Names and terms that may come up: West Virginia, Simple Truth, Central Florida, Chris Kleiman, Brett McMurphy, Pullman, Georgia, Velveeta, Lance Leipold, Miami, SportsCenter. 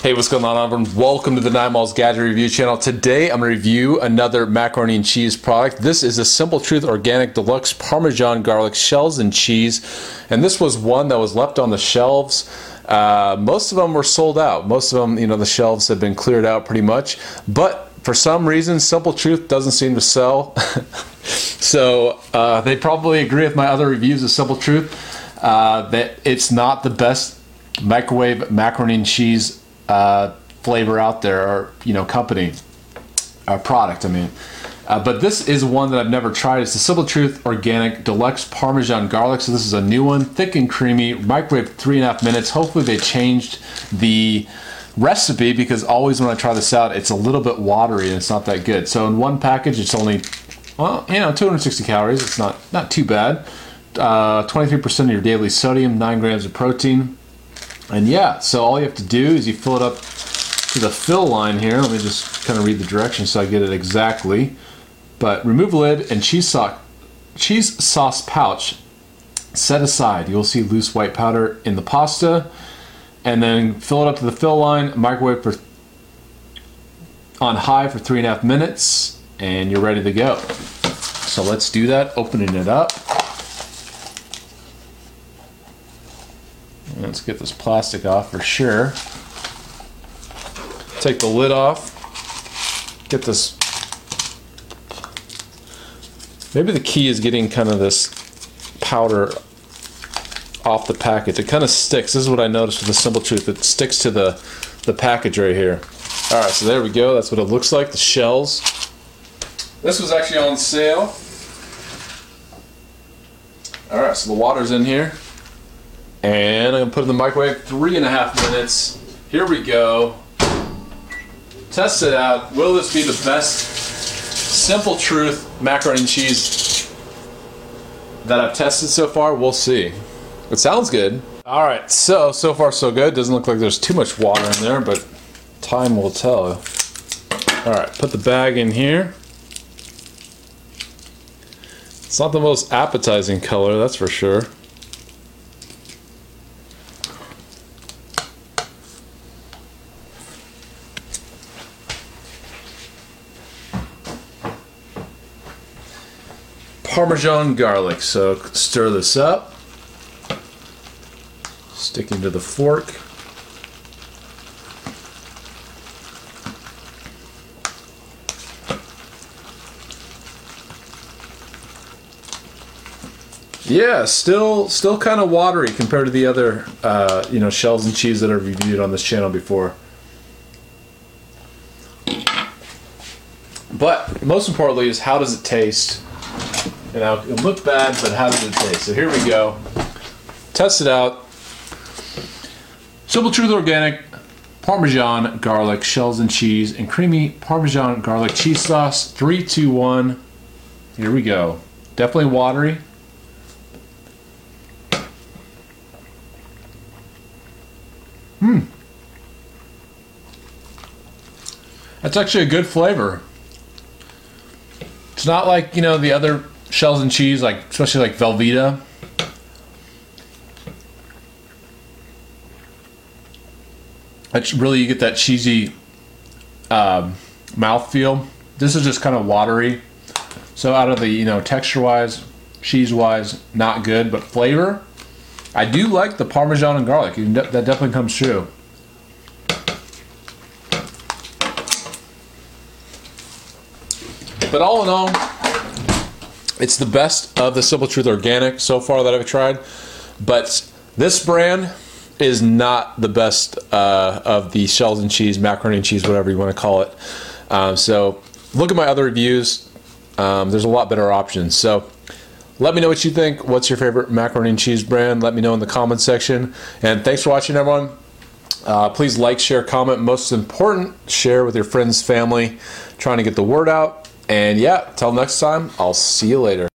Hey, what's going on, everyone? Welcome to the 9 Miles Gadget Review Channel. Today, I'm going to review another macaroni and cheese product. This is the Simple Truth Organic Deluxe Parmesan Garlic Shells and Cheese, and this was one that was left on the shelves. Most of them were sold out. Most of them, you know, the shelves have been cleared out pretty much, but for some reason, Simple Truth doesn't seem to sell. So they probably agree with my other reviews of Simple Truth that it's not the best microwave macaroni and cheese flavor out there, or, you know, company or product, I mean. But this is one that I've never tried. It's the Simple Truth Organic Deluxe Parmesan Garlic. So this is a new one, thick and creamy, microwave 3.5 minutes. Hopefully they changed the recipe, because always when I try this out, it's a little bit watery and it's not that good. So in one package, it's only, well, you know, 260 calories. It's not too bad. 23% of your daily sodium, 9 grams of protein. And yeah, so all you have to do is you fill it up to the fill line here. Let me just kind of read the directions so I get it exactly. But remove lid and cheese sauce pouch set aside. You will see loose white powder in the pasta. And then fill it up to the fill line, microwave on high for 3.5 minutes, and you're ready to go. So let's do that, opening it up. Let's get this plastic off for sure. Take the lid off. Get this. Maybe the key is getting kind of this powder off the package. It kind of sticks. This is what I noticed with the Simple Truth. It sticks to the package right here. All right, so there we go. That's what it looks like, the shells. This was actually on sale. All right, so the water's in here. And I'm gonna put it in the microwave 3.5 minutes. Here we go. Test it out. Will this be the best Simple Truth macaroni and cheese that I've tested so far? We'll see. It sounds good. All right, so far so good. Doesn't look like there's too much water in there, but time will tell. All right, put the bag in here. It's not the most appetizing color, that's for sure. Parmesan garlic, so stir this up, sticking to the fork. Yeah, still kind of watery compared to the other you know, shells and cheese that I've reviewed on this channel before. But most importantly is, how does it taste? You know, it looked bad, but how did it taste? So here we go. Test it out. Simple Truth Organic Parmesan Garlic Shells and Cheese and Creamy Parmesan Garlic Cheese Sauce. 3, 2, 1. Here we go. Definitely watery. That's actually a good flavor. It's not like, you know, the other shells and cheese, like especially like Velveeta. It's really, you get that cheesy mouthfeel. This is just kind of watery. So out of the, you know, texture-wise, cheese-wise, not good, but flavor, I do like the Parmesan and garlic. That definitely comes true. But all in all, it's the best of the Simple Truth Organic so far that I've tried, but this brand is not the best of the shells and cheese, macaroni and cheese, whatever you want to call it. So look at my other reviews. There's a lot better options. So let me know what you think. What's your favorite macaroni and cheese brand? Let me know in the comment section. And thanks for watching, everyone. Please like, share, comment. Most important, share with your friends, family, trying to get the word out. And yeah, till next time, I'll see you later.